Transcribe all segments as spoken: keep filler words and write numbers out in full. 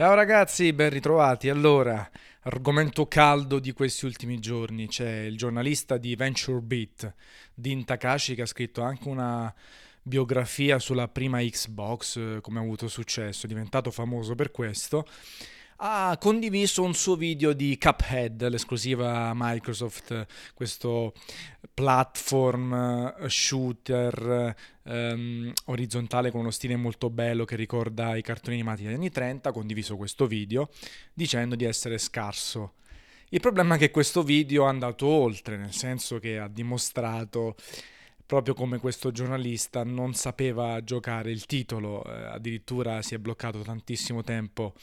Ciao ragazzi, ben ritrovati. Allora, argomento caldo di questi ultimi giorni, c'è il giornalista di VentureBeat, Dean Takahashi, che ha scritto anche una biografia sulla prima Xbox, come ha avuto successo, è diventato famoso per questo. Ha condiviso un suo video di Cuphead, l'esclusiva Microsoft, questo platform shooter ehm, orizzontale con uno stile molto bello che ricorda i cartoni animati degli anni trenta, ha condiviso questo video dicendo di essere scarso. Il problema è che questo video è andato oltre, nel senso che ha dimostrato proprio come questo giornalista non sapeva giocare il titolo, eh, addirittura si è bloccato tantissimo tempo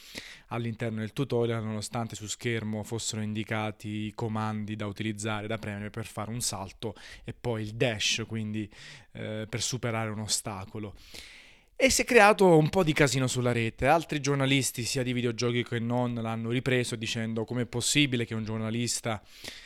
all'interno del tutorial nonostante su schermo fossero indicati i comandi da utilizzare, da premere per fare un salto e poi il dash, quindi eh, per superare un ostacolo. E si è creato un po' di casino sulla rete. Altri giornalisti, sia di videogiochi che non, l'hanno ripreso dicendo: com'è possibile che un giornalista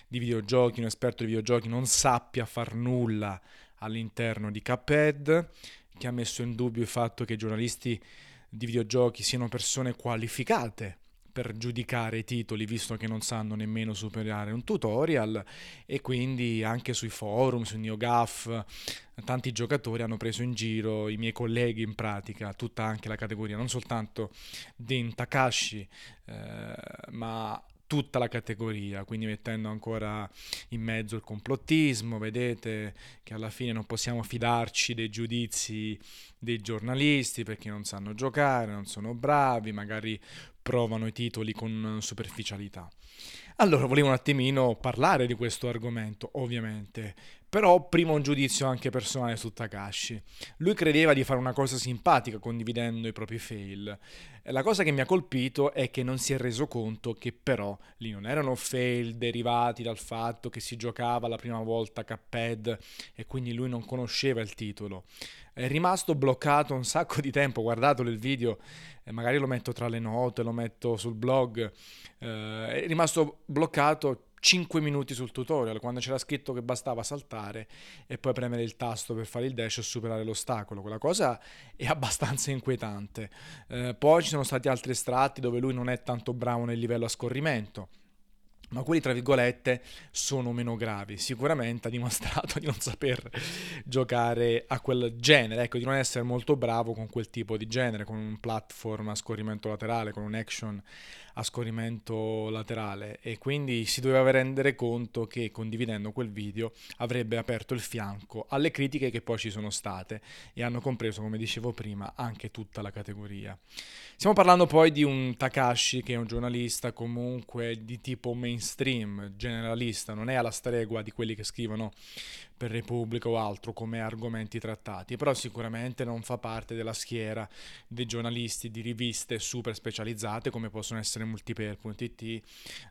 di videogiochi, un esperto di videogiochi, non sappia far nulla all'interno di Cuphead, che ha messo in dubbio il fatto che i giornalisti di videogiochi siano persone qualificate per giudicare i titoli, visto che non sanno nemmeno superare un tutorial. E quindi anche sui forum, su NeoGAF, tanti giocatori hanno preso in giro i miei colleghi, in pratica tutta anche la categoria, non soltanto Dean Takahashi, eh, ma tutta la categoria, quindi mettendo ancora in mezzo il complottismo. Vedete che alla fine non possiamo fidarci dei giudizi dei giornalisti perché non sanno giocare, non sono bravi, magari provano i titoli con superficialità. Allora, volevo un attimino parlare di questo argomento, ovviamente, però prima un giudizio anche personale su Takahashi. Lui credeva di fare una cosa simpatica condividendo i propri fail. La cosa che mi ha colpito è che non si è reso conto che però lì non erano fail derivati dal fatto che si giocava la prima volta Cuphead e quindi lui non conosceva il titolo. È rimasto bloccato un sacco di tempo, guardatelo il video, eh, magari lo metto tra le note, lo metto sul blog, eh, è rimasto bloccato cinque minuti sul tutorial, quando c'era scritto che bastava saltare e poi premere il tasto per fare il dash e superare l'ostacolo. Quella cosa è abbastanza inquietante. Eh, poi ci sono stati altri estratti dove lui non è tanto bravo nel livello a scorrimento, ma quelli tra virgolette sono meno gravi. Sicuramente ha dimostrato di non saper giocare a quel genere, ecco, di non essere molto bravo con quel tipo di genere, con un platform a scorrimento laterale, con un action a scorrimento laterale, e quindi si doveva rendere conto che condividendo quel video avrebbe aperto il fianco alle critiche che poi ci sono state e hanno compreso, come dicevo prima, anche tutta la categoria. Stiamo parlando poi di un Takahashi che è un giornalista comunque di tipo mainstream, stream, generalista, non è alla stregua di quelli che scrivono per Repubblica o altro come argomenti trattati, però sicuramente non fa parte della schiera dei giornalisti di riviste super specializzate come possono essere Multiplayer punto it, eh,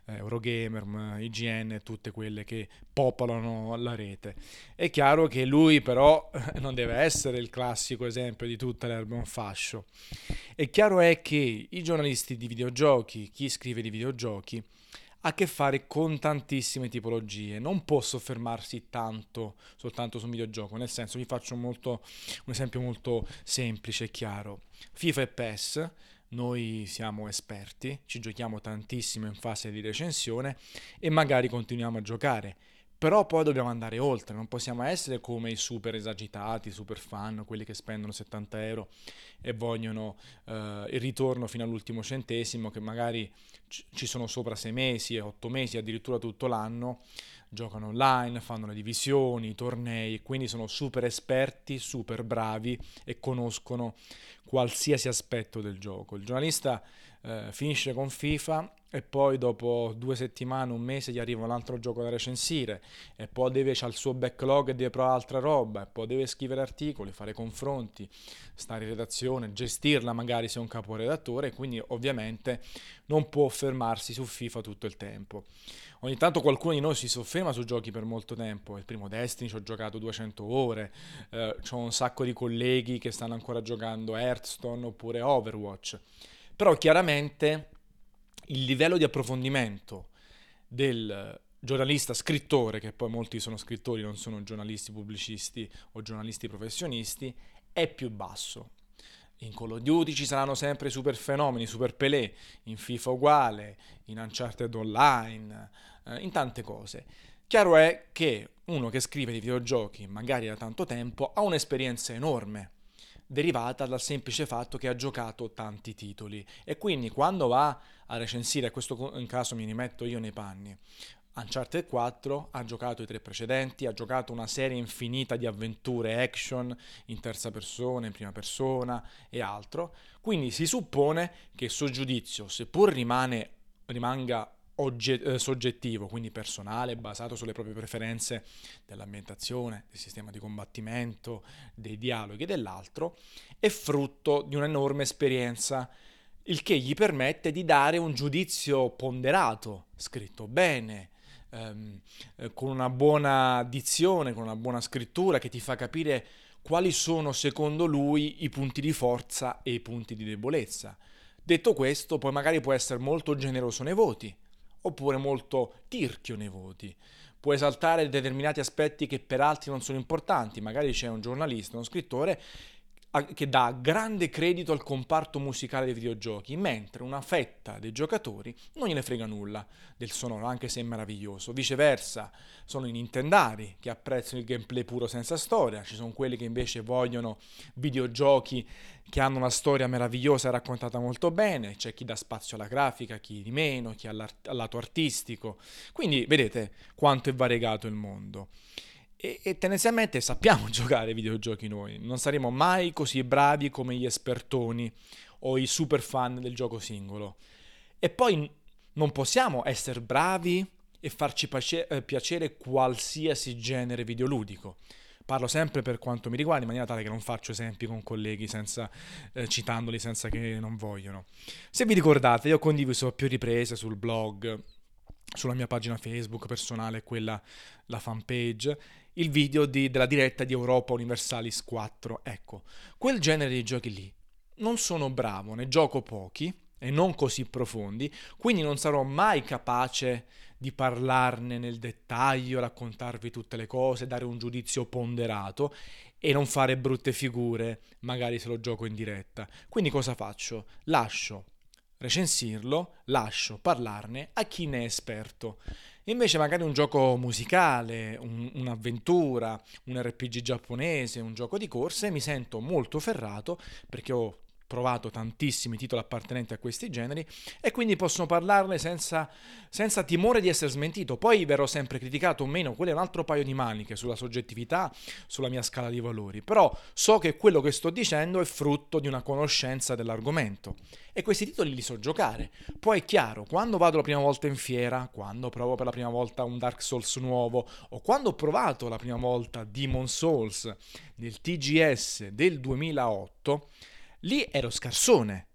Eurogamer, I G N, tutte quelle che popolano la rete. È chiaro che lui però non deve essere il classico esempio di tutte le erbe un fascio. È chiaro è che i giornalisti di videogiochi, chi scrive di videogiochi, ha che fare con tantissime tipologie, non può soffermarsi tanto soltanto su un videogioco, nel senso, vi faccio molto, un esempio molto semplice e chiaro: FIFA e P E S, noi siamo esperti, ci giochiamo tantissimo in fase di recensione e magari continuiamo a giocare, però poi dobbiamo andare oltre, non possiamo essere come i super esagitati, super fan, quelli che spendono settanta euro e vogliono eh, il ritorno fino all'ultimo centesimo, che magari c- ci sono sopra sei mesi, otto mesi, addirittura tutto l'anno, giocano online, fanno le divisioni, i tornei, e quindi sono super esperti, super bravi e conoscono qualsiasi aspetto del gioco. Il giornalista eh, finisce con FIFA e poi dopo due settimane, un mese, gli arriva un altro gioco da recensire, e poi deve, c'ha il suo backlog e deve provare altra roba, e poi deve scrivere articoli, fare confronti, stare in redazione, gestirla magari se è un caporedattore, e quindi ovviamente non può fermarsi su FIFA tutto il tempo. Ogni tanto qualcuno di noi si sofferma su giochi per molto tempo, il primo Destiny ci ho giocato duecento ore, eh, c'ho un sacco di colleghi che stanno ancora giocando Hearthstone oppure Overwatch, però chiaramente il livello di approfondimento del giornalista scrittore, che poi molti sono scrittori, non sono giornalisti pubblicisti o giornalisti professionisti, è più basso. In Call of Duty ci saranno sempre i super fenomeni, super Pelé, in FIFA uguale, in Uncharted Online, eh, in tante cose. Chiaro è che uno che scrive di videogiochi, magari da tanto tempo, ha un'esperienza enorme, derivata dal semplice fatto che ha giocato tanti titoli. E quindi quando va a recensire, a questo in caso mi rimetto io nei panni, Uncharted quattro, ha giocato i tre precedenti, ha giocato una serie infinita di avventure action in terza persona, in prima persona e altro, quindi si suppone che il suo giudizio, seppur rimane, rimanga ogget- soggettivo, quindi personale, basato sulle proprie preferenze dell'ambientazione, del sistema di combattimento, dei dialoghi e dell'altro, è frutto di un'enorme esperienza, il che gli permette di dare un giudizio ponderato, scritto bene, con una buona dizione, con una buona scrittura che ti fa capire quali sono secondo lui i punti di forza e i punti di debolezza. Detto questo, poi magari può essere molto generoso nei voti, oppure molto tirchio nei voti. Può esaltare determinati aspetti che per altri non sono importanti. Magari c'è un giornalista, uno scrittore che dà grande credito al comparto musicale dei videogiochi, mentre una fetta dei giocatori non gliene frega nulla del sonoro, anche se è meraviglioso. Viceversa, sono i nintendari che apprezzano il gameplay puro senza storia, ci sono quelli che invece vogliono videogiochi che hanno una storia meravigliosa e raccontata molto bene, c'è chi dà spazio alla grafica, chi di meno, chi al lato artistico. Quindi vedete quanto è variegato il mondo. E tendenzialmente sappiamo giocare videogiochi noi, non saremo mai così bravi come gli espertoni o i super fan del gioco singolo. E poi non possiamo essere bravi e farci piacere qualsiasi genere videoludico. Parlo sempre per quanto mi riguarda, in maniera tale che non faccio esempi con colleghi senza, eh, citandoli senza che non vogliono. Se vi ricordate, io ho condiviso a più riprese sul blog, sulla mia pagina Facebook personale, quella, la fanpage, il video di, della diretta di Europa Universalis quattro. Ecco, quel genere di giochi lì non sono bravo, ne gioco pochi e non così profondi, quindi non sarò mai capace di parlarne nel dettaglio, raccontarvi tutte le cose, dare un giudizio ponderato e non fare brutte figure magari se lo gioco in diretta. Quindi cosa faccio? Lascio recensirlo, lascio parlarne a chi ne è esperto. Invece magari un gioco musicale, un, un'avventura, un R P G giapponese, un gioco di corse, mi sento molto ferrato perché ho provato tantissimi titoli appartenenti a questi generi e quindi possono parlarne senza, senza timore di essere smentito. Poi verrò sempre criticato o meno, quello è un altro paio di maniche sulla soggettività, sulla mia scala di valori, però so che quello che sto dicendo è frutto di una conoscenza dell'argomento e questi titoli li so giocare. Poi è chiaro, quando vado la prima volta in fiera, quando provo per la prima volta un Dark Souls nuovo o quando ho provato la prima volta Demon's Souls nel T G S del duemilaotto, lì ero scarsone,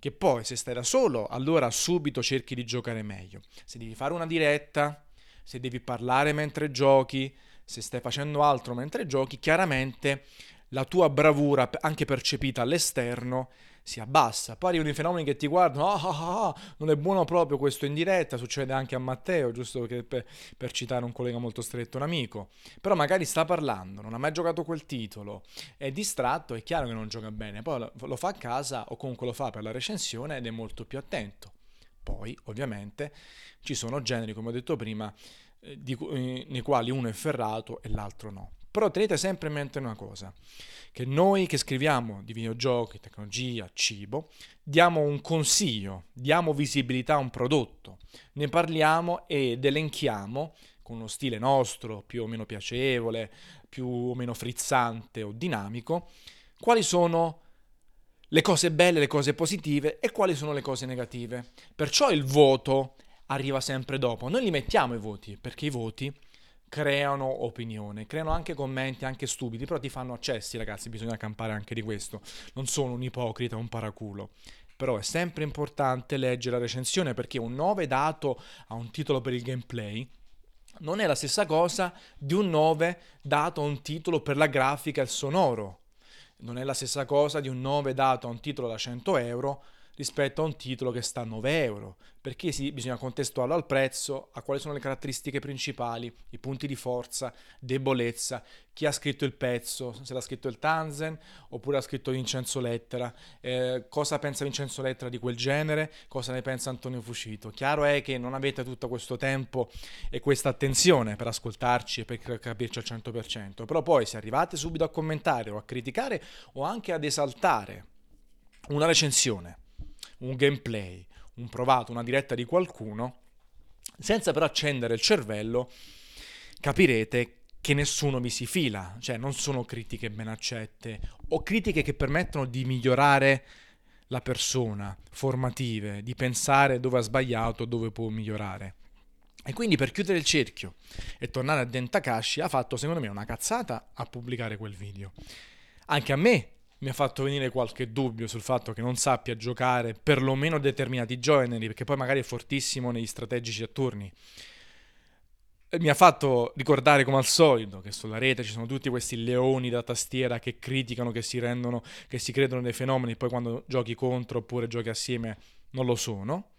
che poi se stai da solo allora subito cerchi di giocare meglio. Se devi fare una diretta, se devi parlare mentre giochi, se stai facendo altro mentre giochi, chiaramente la tua bravura, anche percepita all'esterno, si abbassa. Poi arrivano i fenomeni che ti guardano, ah, ah, ah, non è buono proprio questo in diretta, succede anche a Matteo, giusto che per, per citare un collega molto stretto, un amico, però magari sta parlando, non ha mai giocato quel titolo, è distratto, è chiaro che non gioca bene, poi lo fa a casa o comunque lo fa per la recensione ed è molto più attento. Poi ovviamente ci sono generi, come ho detto prima, di, eh, nei quali uno è ferrato e l'altro no. Però tenete sempre in mente una cosa, che noi che scriviamo di videogiochi, tecnologia, cibo, diamo un consiglio, diamo visibilità a un prodotto, ne parliamo ed elenchiamo con uno stile nostro, più o meno piacevole, più o meno frizzante o dinamico, quali sono le cose belle, le cose positive e quali sono le cose negative. Perciò il voto arriva sempre dopo. Noi li mettiamo i voti, perché i voti creano opinione, creano anche commenti anche stupidi, però ti fanno accessi, ragazzi, bisogna campare anche di questo. Non sono un ipocrita, un paraculo, però è sempre importante leggere la recensione, perché un nove dato a un titolo per il gameplay non è la stessa cosa di un nove dato a un titolo per la grafica e il sonoro, non è la stessa cosa di un nove dato a un titolo da cento euro rispetto a un titolo che sta a nove euro, perché sì, bisogna contestuarlo al prezzo, a quali sono le caratteristiche principali, i punti di forza, debolezza, chi ha scritto il pezzo, se l'ha scritto il Tanzen oppure l'ha scritto Vincenzo Lettera, eh, cosa pensa Vincenzo Lettera di quel genere, cosa ne pensa Antonio Fucito. Chiaro è che non avete tutto questo tempo e questa attenzione per ascoltarci e per capirci al cento per cento, però poi se arrivate subito a commentare o a criticare o anche ad esaltare una recensione, un gameplay, un provato, una diretta di qualcuno, senza però accendere il cervello, capirete che nessuno mi si fila, cioè non sono critiche ben accette o critiche che permettono di migliorare la persona, formative, di pensare dove ha sbagliato, dove può migliorare. E quindi per chiudere il cerchio e tornare a Dean Takahashi, ha fatto secondo me una cazzata a pubblicare quel video. Anche a me mi ha fatto venire qualche dubbio sul fatto che non sappia giocare perlomeno determinati generi, perché poi magari è fortissimo negli strategici a turni. Mi ha fatto ricordare come al solito che sulla rete ci sono tutti questi leoni da tastiera che criticano, che si rendono, che si credono dei fenomeni, poi quando giochi contro oppure giochi assieme non lo sono,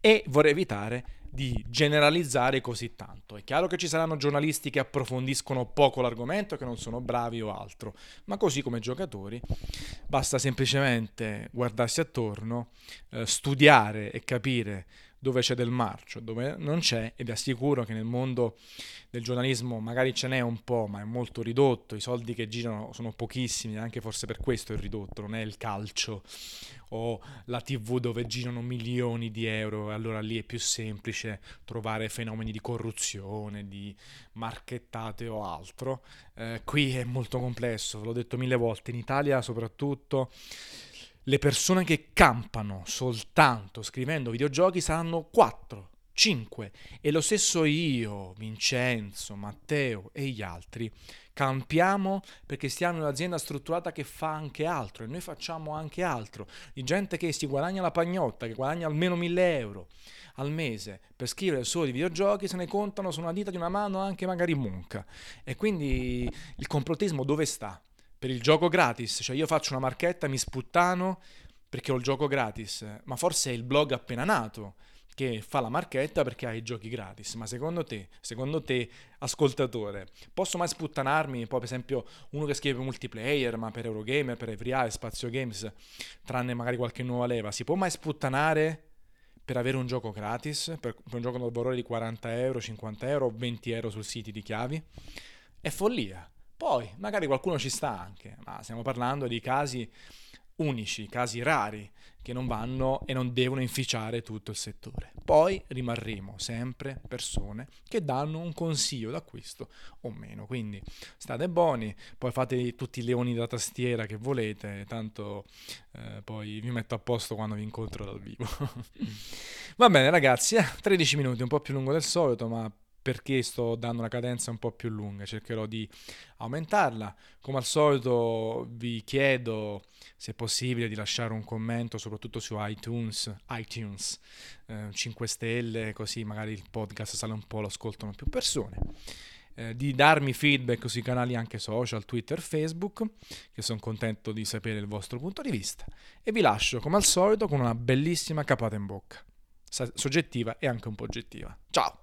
e vorrei evitare di generalizzare così tanto. È chiaro che ci saranno giornalisti che approfondiscono poco l'argomento, che non sono bravi o altro, ma così come giocatori basta semplicemente guardarsi attorno, eh, studiare e capire dove c'è del marcio, dove non c'è, e vi assicuro che nel mondo del giornalismo magari ce n'è un po', ma è molto ridotto, i soldi che girano sono pochissimi, anche forse per questo è ridotto, non è il calcio o la tivù dove girano milioni di euro, e allora lì è più semplice trovare fenomeni di corruzione, di marchettate o altro. Eh, qui è molto complesso, ve l'ho detto mille volte, in Italia soprattutto le persone che campano soltanto scrivendo videogiochi saranno quattro, cinque, e lo stesso io, Vincenzo, Matteo e gli altri campiamo perché stiamo in un'azienda strutturata che fa anche altro, e noi facciamo anche altro, di gente che si guadagna la pagnotta, che guadagna almeno mille euro al mese per scrivere solo i videogiochi, se ne contano su una dita di una mano, anche magari munca. E quindi il complottismo dove sta? Per il gioco gratis, cioè io faccio una marchetta, mi sputtano perché ho il gioco gratis, ma forse è il blog appena nato che fa la marchetta perché ha i giochi gratis. Ma secondo te, secondo te ascoltatore, posso mai sputtanarmi poi per esempio uno che scrive per Multiplayer, ma per Eurogamer, per Evriale, Spazio Games, tranne magari qualche nuova leva, si può mai sputtanare per avere un gioco gratis, per, per un gioco del valore di quaranta euro, cinquanta euro, venti euro sul sito di chiavi? È follia. Poi magari qualcuno ci sta anche, ma stiamo parlando di casi unici, casi rari, che non vanno e non devono inficiare tutto il settore. Poi rimarremo sempre persone che danno un consiglio d'acquisto o meno, quindi state buoni, poi fate tutti i leoni da tastiera che volete, tanto eh, poi vi metto a posto quando vi incontro dal vivo. Va bene ragazzi, eh, tredici minuti, un po' più lungo del solito, ma perché sto dando una cadenza un po' più lunga, cercherò di aumentarla. Come al solito vi chiedo, se è possibile, di lasciare un commento, soprattutto su iTunes, iTunes eh, cinque stelle, così magari il podcast sale un po', lo ascoltano più persone. Eh, di darmi feedback sui canali anche social, Twitter, Facebook, che sono contento di sapere il vostro punto di vista. E vi lascio, come al solito, con una bellissima capata in bocca, soggettiva e anche un po' oggettiva. Ciao!